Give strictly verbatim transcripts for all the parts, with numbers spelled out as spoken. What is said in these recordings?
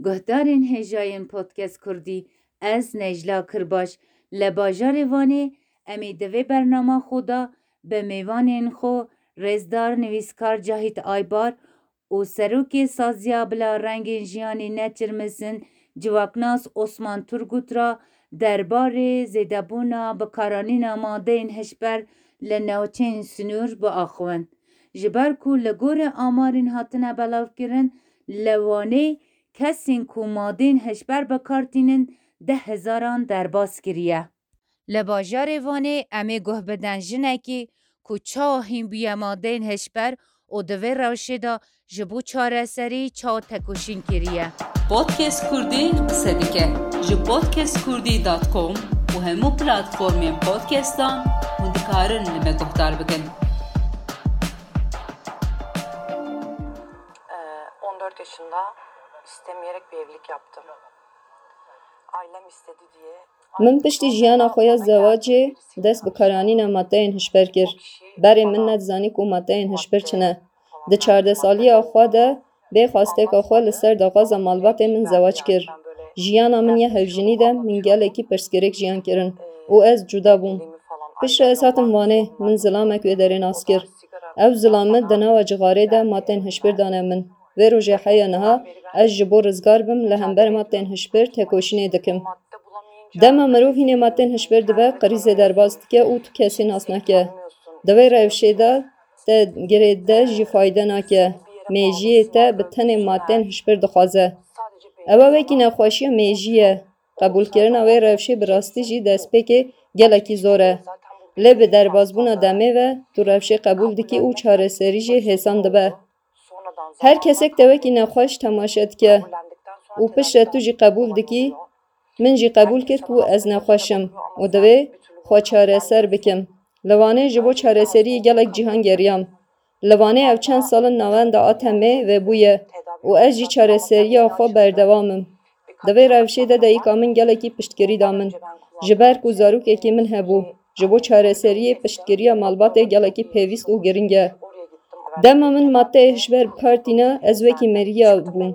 Guhdarên hejayên podcast kurdî, ez Necla Kırbaş, li bajarê Vanê, em ê di vê bernama xwe de bi mêvanên xwe Rezdar Nivîskar Cahit Aybar û serokê Saziya Bila Rengên Jiyanê Neçirmisin Civaknas Osman Turgut ra derbarê zêdebûna bikaranîna madeyên hişber li navçeyên sînûr biaxivin. Ji ber ku li gorî amarên hatine belavkirin, li Wanê kesên ku madeyên hişber bikartînin de hezaran derbas kiriye. Li bajarê Wanê em ê guh bidin jinekî ku çawa hînbûyê madeyên hişber û di vê rewşê de ji bo çareserî çawa tekoşîn kiriye. Podcast Kurdî qise dike ji podcast kurdî nokta com û hemû platformên podcastan hûn dikarin li me guhdar bikin. on dört yaşında istemeyerek bir evlilik yaptım. Ailem istedi diye. Min piştî jiyana xwe ya zewacê dest bi karanîna madeyên hişber kir. Berê min nedzanî ku madeyên hişber çi ne. Di çardesaliya xwe de bê xwasteka xwe li ser daxwaza malbatê min zewac kir. Jiyana min ya hevjinî de min gelekî pirsgirêk jiyan kirin û ez cuda bûm. Piştre ez hatim Vanê, min zilamek wê derê nas kir. Ev zilame di nava cixarê de madeyên hişber dane min. Vê rojê heya niha ez ji bo rizgar bim li hember madeyên hişber tekoşînê dikim. Dema mirov hînê madeyên hişber dibe qirîzê derbas dike û tu kesê nas neke. Di vê rewşê de te girê de jî fayde nake. Mejiyê te bi tenê madeyên hişber dixwaze. Ew wekî nexweşiya mejî ye. Qebûlkirina wê rewşê bi rastî jî destpêkê gelekî zor e. Lê bi derbasbûna demê ve tu rewşê qebûl dikî û çareserî jî hêsan dibe. Her kesek de wekî nexweş temaşe dike û piştre tu jî qebûl dikî. Min jî qebûl kir ku ez nexweşim û di vê xwe çareser bikim. Li Wanê ji bo çareseriyê gelek cîhan geriyam. Li Wanê ev çend salin navenda Atemê vebûye û ez jî çareseriya xwe berdewamim. Di vê rewşê de dayîka min gelekî piştgirî da min. Ji ber ku zarokekî min hebû, ji bo çareseriyê piştgiriya malbatê gelekî pêvîst û giring e. Dema min madeyê hişber bikartîne ez wekî meriya bûm.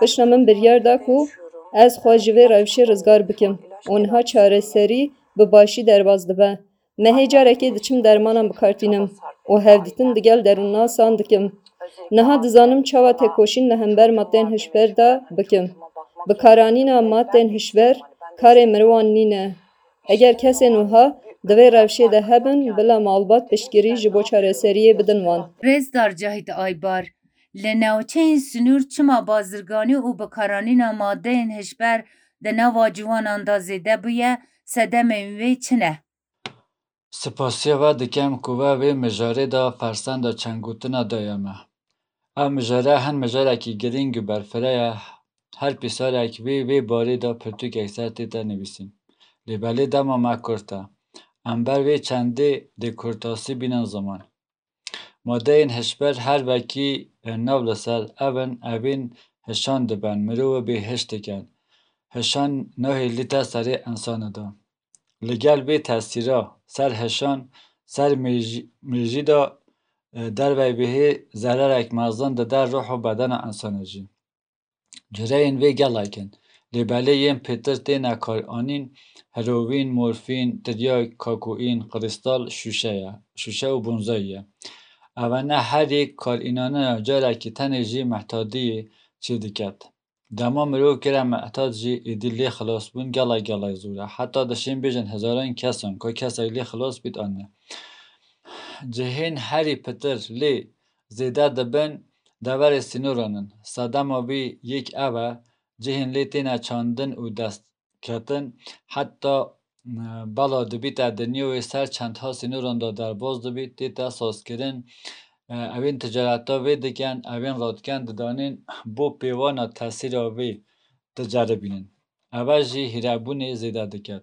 Piştre min biryar da ku ez xwe ji vê rewşê rizgar bikim. Onha çareserî bi başî derbas dibe. Me hê carekê diçim dermanan bikartînim û hevdîtin digel derûnnasan dikim. Niha dizanim çawa tekoşîn li hember madeyên hişber de bikim. Bikaranîna madeyên hişber karê mirovan nîne. Eger kesên wiha di vê rewşê de hebin, bila malbat piştgirî ji bo çareseriyê bidin wan. Rezdar Cahit Aybar, li navçeyên sînûr çima bazirganî û bikaranîna madeyên hişber di nava ciwanan de zêde bûye, sedemên wê çi ne? Spasiya ve dikem ku ve wê mijarê da fersenda çengûtina daye me. Ev mijare hin mijarekî giring û berfirê ye. Her pîsarek wê wê barê da pirtûkek ser tê te nivîsîn. Lêbelê dema me kurt e. Em ber wê çendê dê kurtasî bînin ziman. Madeyên hişber her vekî nav li ser evin evên hişan dibin, mirov bê hiş dikin. Hişan nahê lî te serê insanê da. Li gel wê tesîra ser hişan, ser mejî da derve bihê zererek mezin dide ruh û bedena insanê jî. Cireyên wê gelekin. Lêbelê yên pêtir têne karanîn, herowîn, morfîn, tirya, kakoîn, kristal, şûşe ye. Şûşe û bonza ye. Evene herî karînanaya carekî tenê jî mehtadiyê çê diket. Dema mirov kire mehtad jî êdî lê xilasbûn gelek gelek zor e. Heta dişên bêjin hezaran kesan ku kesek lê xilas bît ane. Cihên herî pitir lê zêde dibin deverê sînûranin. Sedema wî yek ev e. Cihên lê têne çandin û destketin. Heta bala dibît e dinya wê ser çendha sînûran da derbas dibît tê te sazkirin. Evên ticareta wê dikin, evên radikên didanên bo pêvana tesîra wê ticeribînin. Ew jî hîrebûnê zêde diket.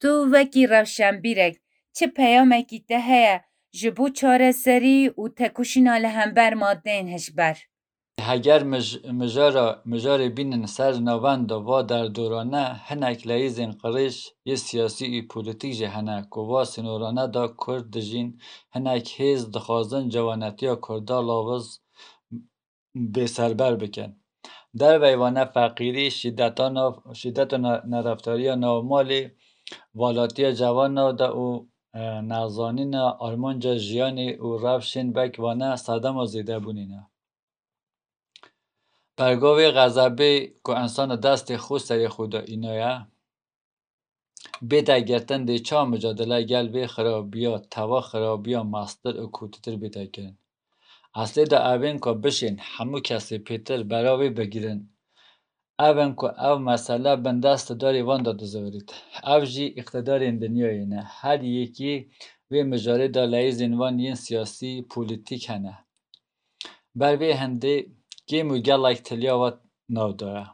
Tu wekî rewşenbîrek çi peyamekî te heye ji bo çareserî û tekoşîna li hember madeyên hişber? Heger mijara mijarê bînin ser navenda va derdorane, hinek leyzên qirêj yê siyasî û polîtîk jî hene ku va sînorane da Kurd dijîn, hinek hêz dixwazin cewanetiya Kurda lawaz bêserber bikin. در ویوانه فقیری، شدت و نرفتاری و نامالی، والاتی جوان و نازانین آلمانجا جیانی و رفشین بکوانه صدم و زیده بونینه. پرگاوی غذابی که انسان دست خود سری خدا اینایه، بیده گرتن دی چا مجادله گلوی خرابیا، توا خرابیا، مستر و کوتتر بیده کرن. اصلی دا اوین که بشین همو کسی پیتر براوی بگیرن. اوین که او مسئله بند دست داری وان داده زورید. او جی اقتدار این دنیای نه. هر یکی وی مجاره دا لعی زنوان یین سیاسی پولیتیک هنه. بروی هنده گیم و گل اکتلیا و نو داره.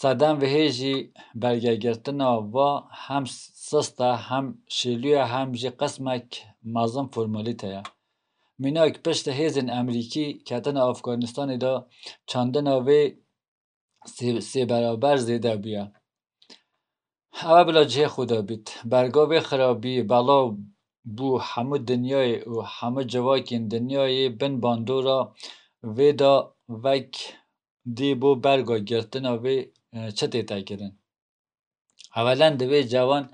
صدم و هیجی برگرگرتن و هم سسته هم شیلوی هم جی قسمک مازم فرمالیته یه. Minak peşte hezin Ameriki katına Afganistan'ı da çandına ve se beraber zede biya. Ava bila cih xuda bit. Berga ve xirabi bala bu hamu dünyayı u hamu cevakin dünyayı bin bandura ve da vek di bu berga girtina ve çete tekirin. Avalen de ve cavan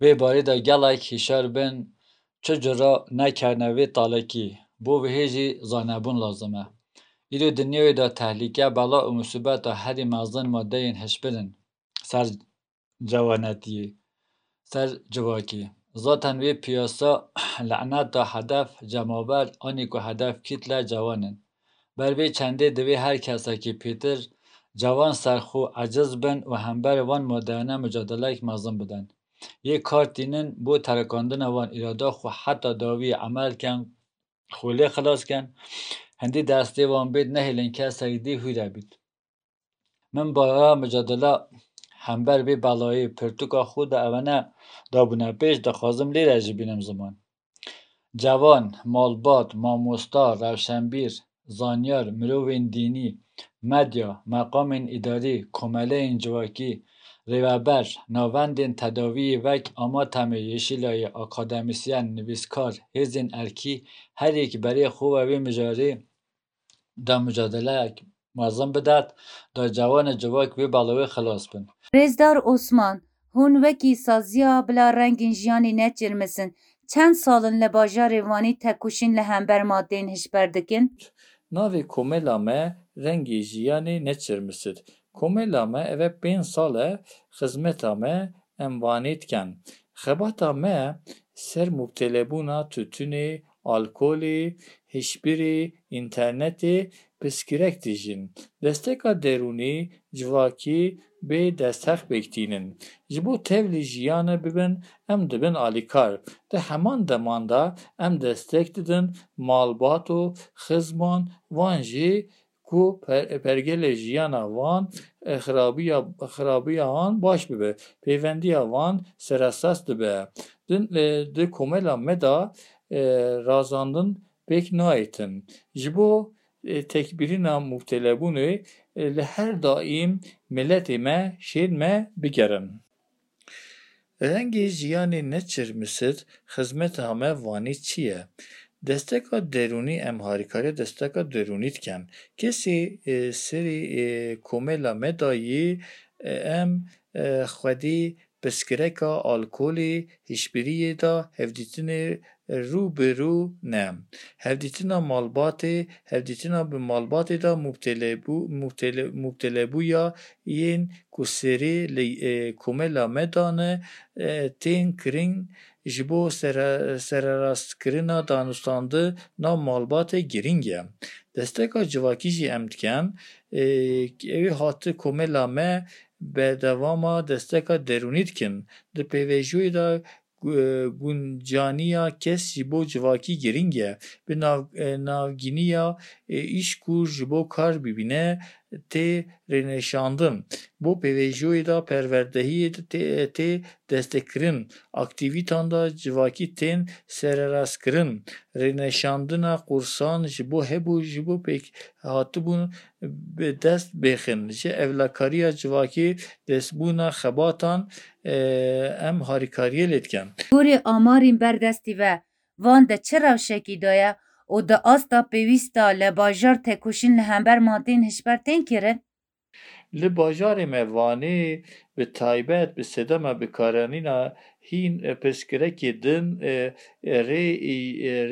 ve bari da gelak hişar bin çocura nekarne ve talaki. Bu ve heci zanabun lazımı. İlü dünyayı da tehlike, bala ve musibet ve heri mazdan maddeyin heşbirin. Ser cevanetiyi. Ser cevaki. Zaten ve piyasa lanet da hedef cemaber aniku hedef kitle cevanin. Berbe çende de ve herkese ki Peter cevan serxu aciz bin ve hember van maddeyine mücadelek mazdan biden. Ye kartinin bu terakandın van irada xo hatta davi amelken خوله خلاص کن هندی دسته وان بید نهیلین که سیدی هوره بید. من بارا مجادله همبر بی بلایی پرتوکا خود دا اوانه دابونه پیش دا خازم لی رجی بینم زمان. جوان، مالبات، ماموستا، روشنبیر، زانیار، مروین دینی، مدیا، مقام اداری، کمله انجواکی، ریوبر، ناوندین تداوی وک آما تمه یشیلای اکادمیسین نویسکار هزین ارکی هر یک برای خوبوی مجاری دا مجادله مازم بدد دا جوان جواک وی بلاوی خلاص بند. رزدار عثمان هون وکی سازیا بلا رنگین جیانی نچرمسن چند سالن لباجا روانی تکوشین لهمبر مادین هش بردکن؟ ناوی کوملامه رنگی جیانی نچرمسن. Komelame eve bin sale hizmetame envanitken. Xebatame ser mubtelebuna tütünü, alkolü, hiçbiri, interneti piskirek dijin. Desteka deruni, civaki be destek bektinin. Jibu tevli jiyane bibin em dibin alikar. De heman demanda em destek didin malbatu, xizman, vanji, ku pergele jiyana van xrabiya xrabiya han baş bibe peyvendiya van serasas dibe din de komela meda razandın pek naitin jibo tekbirina muhtelebunu le her daim milletime şirme bikerim rengi jiyani neçirmisiz hizmet hame vani çiye Desteka deruni em harikare desteka derunitken kesi e, seri e, komela medayi e, em e, xwedi piskireka alkoli hiçbiriye da hevditini رو به رو نم. هفدیتینا مالباتی هفدیتینا به مالباتی دا مبتلبو مبتلبو یا این کسری کملا مدانه تین کرین جبو سراراست کرینا دانستانده نا مالباتی گرینگه. دستکا جواکیجی امدکن اوی حاطی کملا مه به دواما دستکا درونیدکن. در پیویجوی دا گونجانیا کس جبو جواکی گرینگه به ناوگینیا ایشکور جبو کار ببینه تی رنشاندن بو پیویجوی دا پروردهی تی دستکرین اکتیویتان دا جواکی تین سرراسکرین رنشاندنا قرسان جبو هبو جبو پک هاتبون دست بخین جه اولاکاریا جواکی دستبونا خباتان ام هاریکاریه لیدکن گوری آمارین بردستی و وان دا چه روشکی دایا او د آستا پیویستا لباجار تکوشین لهمبر مادین هشبر تین کرن؟ لباجار موانه به تایبت به سدما به کارانینا هین پسکرکی دن ری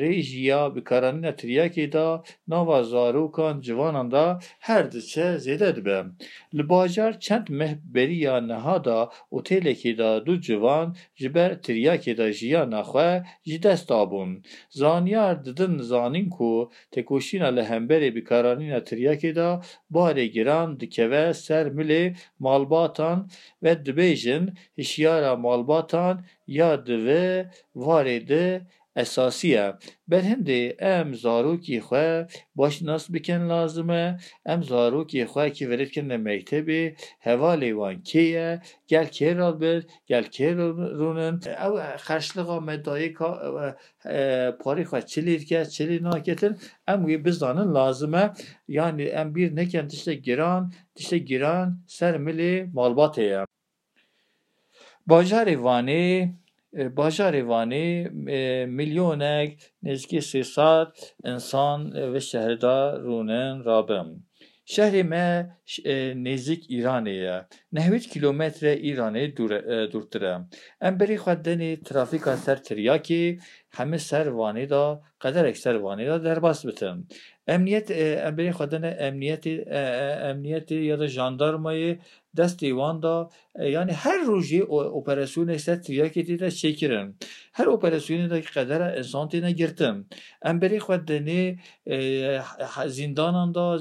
ریجیا به کارانینا تریاکی دا نوا زاروکان جوانان دا هر دچه زیده دبم. لباجار چند مهبری یا نها دا اوتیلکی دا دو جوان جبر تریاکی دا جیا نخواه جدست آبون. زانیار ددن زانین کو تکوشینا لهمبری به کارانینا تریاکی دا باری گران دکوه سر ملی مالباتان ve dibêjin hişyara malbatan ya divê varê de esasî ye. Berhindê em zarokê xwe baş nas bikin lazim e. Em zarokê xwe ki verêkirin mektebê hevalê wan kê ye, gel kê re bir, gel kê rûnin. Ew xerşliqa me dayê parê xwe çi lê dike, çi lê naketin. Em wê bizanin lazim e. Yani em bir nekin tiştek giran, tiştek giran ser milê malbatê ye. Bajarê vanê Bajarê vanê milyonek nêzîkî sê sed însan ve şehrê da rûnin rabin. Şehrê me nêzik Îranê ye. Nehwît kilometre Îranê dûrtir e. Em berî xwe denê trafîka ser tiryakê hemî ser vanê da qederek ser vanê da derbas bitin. Emniyet em berî xwe denê emniyetê emniyetê ya da jandarmayê destê wan da yani her rojê operasyonê ser tiryakê tê de çêkirin. Her operasyonê qedera insan têne girtin. Em berî xwe denê zindanan da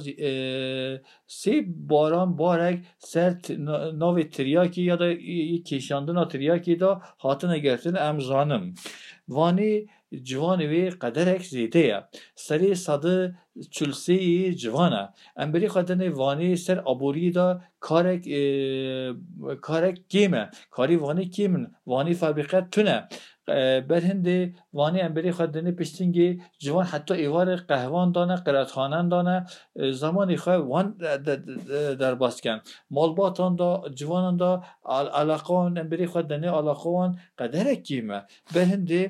sê baran barek ser navê tiryakê ya da kêşandina tiryakê da hatine girtin em zanim. Vanê civanê wê qederek zêde ye. Serê sedî çilseyê civan e. Em berî xwe denê vanê ser aboriyê da karek karek kêm e. Karî vanê kêm in. Vanê febrîqe tune e. Berhindê vanê em berî xwe denê piştîngê civan heta êvarê qehwan dane qiraatxanan dane zamanê xwe wan derbas dikin. Malbatan da civanan da alaqa wan em berî xwe denê alaqa wan qederek kêm e. Berhindê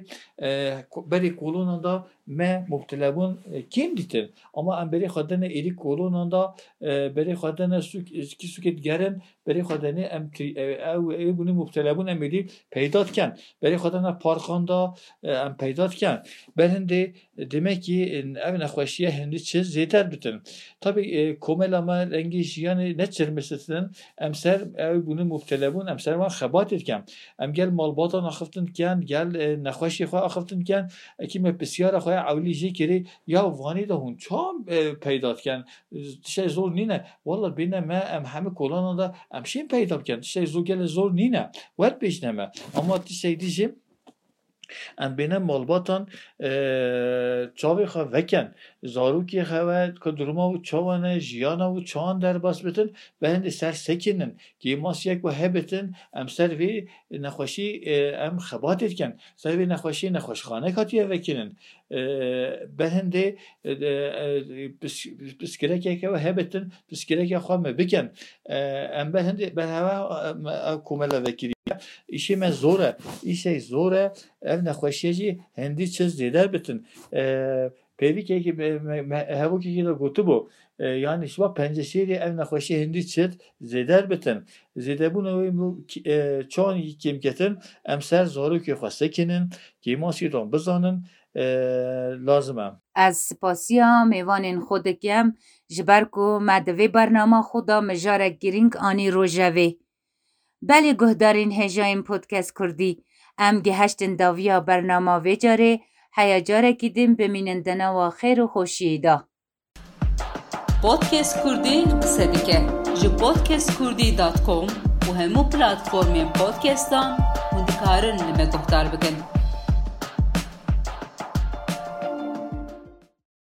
berî kolonan da me mubtilebûn kêm dîtin. Ama em berî xwe denê êrî kolonan da berî xwe denê sukî sukê digerin berî xwe denê em ew gunî mubtilebûn em êrî peyda dikin. Berî xwe denê parkan da em peyda dikin. Berhindê demekî ev nexweşiya hindî çi zêter bitin. Tabii komela me rengî jiyanê neçirmisitin em ser ew gunî mubtilebûn em ser wan xebatê dikin. Em gel malbatan axiftin dikin, gel nexweşê xwe axiftin dikin. Ekî me pisyara xwe evlî jî kirî ya vanê de hûn çam peyda dikin. Tişe zor nîne. Valla bîne me em hemî kolanan da em şîn peyda dikin. Tişe zor gele zor nîne. Wed bêjne me. Ama tişe dijîm em bîne malbatan çavê xwe vekin. Zarokê xwe ku duruma û çawa ne jiyana û çawan derbas bitin. Berhindê ser sekinin kêmasiyek xwe hebitin em ser vê nexweşî em xebatê dikin. Ser vê nexweşî nexweşxanek hatiye vekinin. Berhindê piskirekek xwe hebitin piskirekek xwe me bikin. Em berhindê berheva komela vekiriye. İşê me zor e. İşê zor e. Ev nexweşiya jî hindî çi zêder bitin. Pêvîkekî hevokekî de gotibû. Yani şiva penceşêrê ev nexweşiya hindî çi zêder bitin. Zêdebûna wê çawan kêm ketin em ser zarokê xwe sekinin, kêmasiyê dan bizanin lazim e. Ez spasiya mêvanên xwe dikim ji ber ku me di vê bername xwe de min jarek girîng anî rojevê. Belê guhdarên hêjayên podcast Kurdî, em gihiştin daviya bername vê carê, heya carekî din bimînin denawa xêr û xweşiyê da. Podcast Kurdî qise dike ji podcast kurdî nokta com û hemû platformên podcastan hûn dikarin li me guhdar bikin.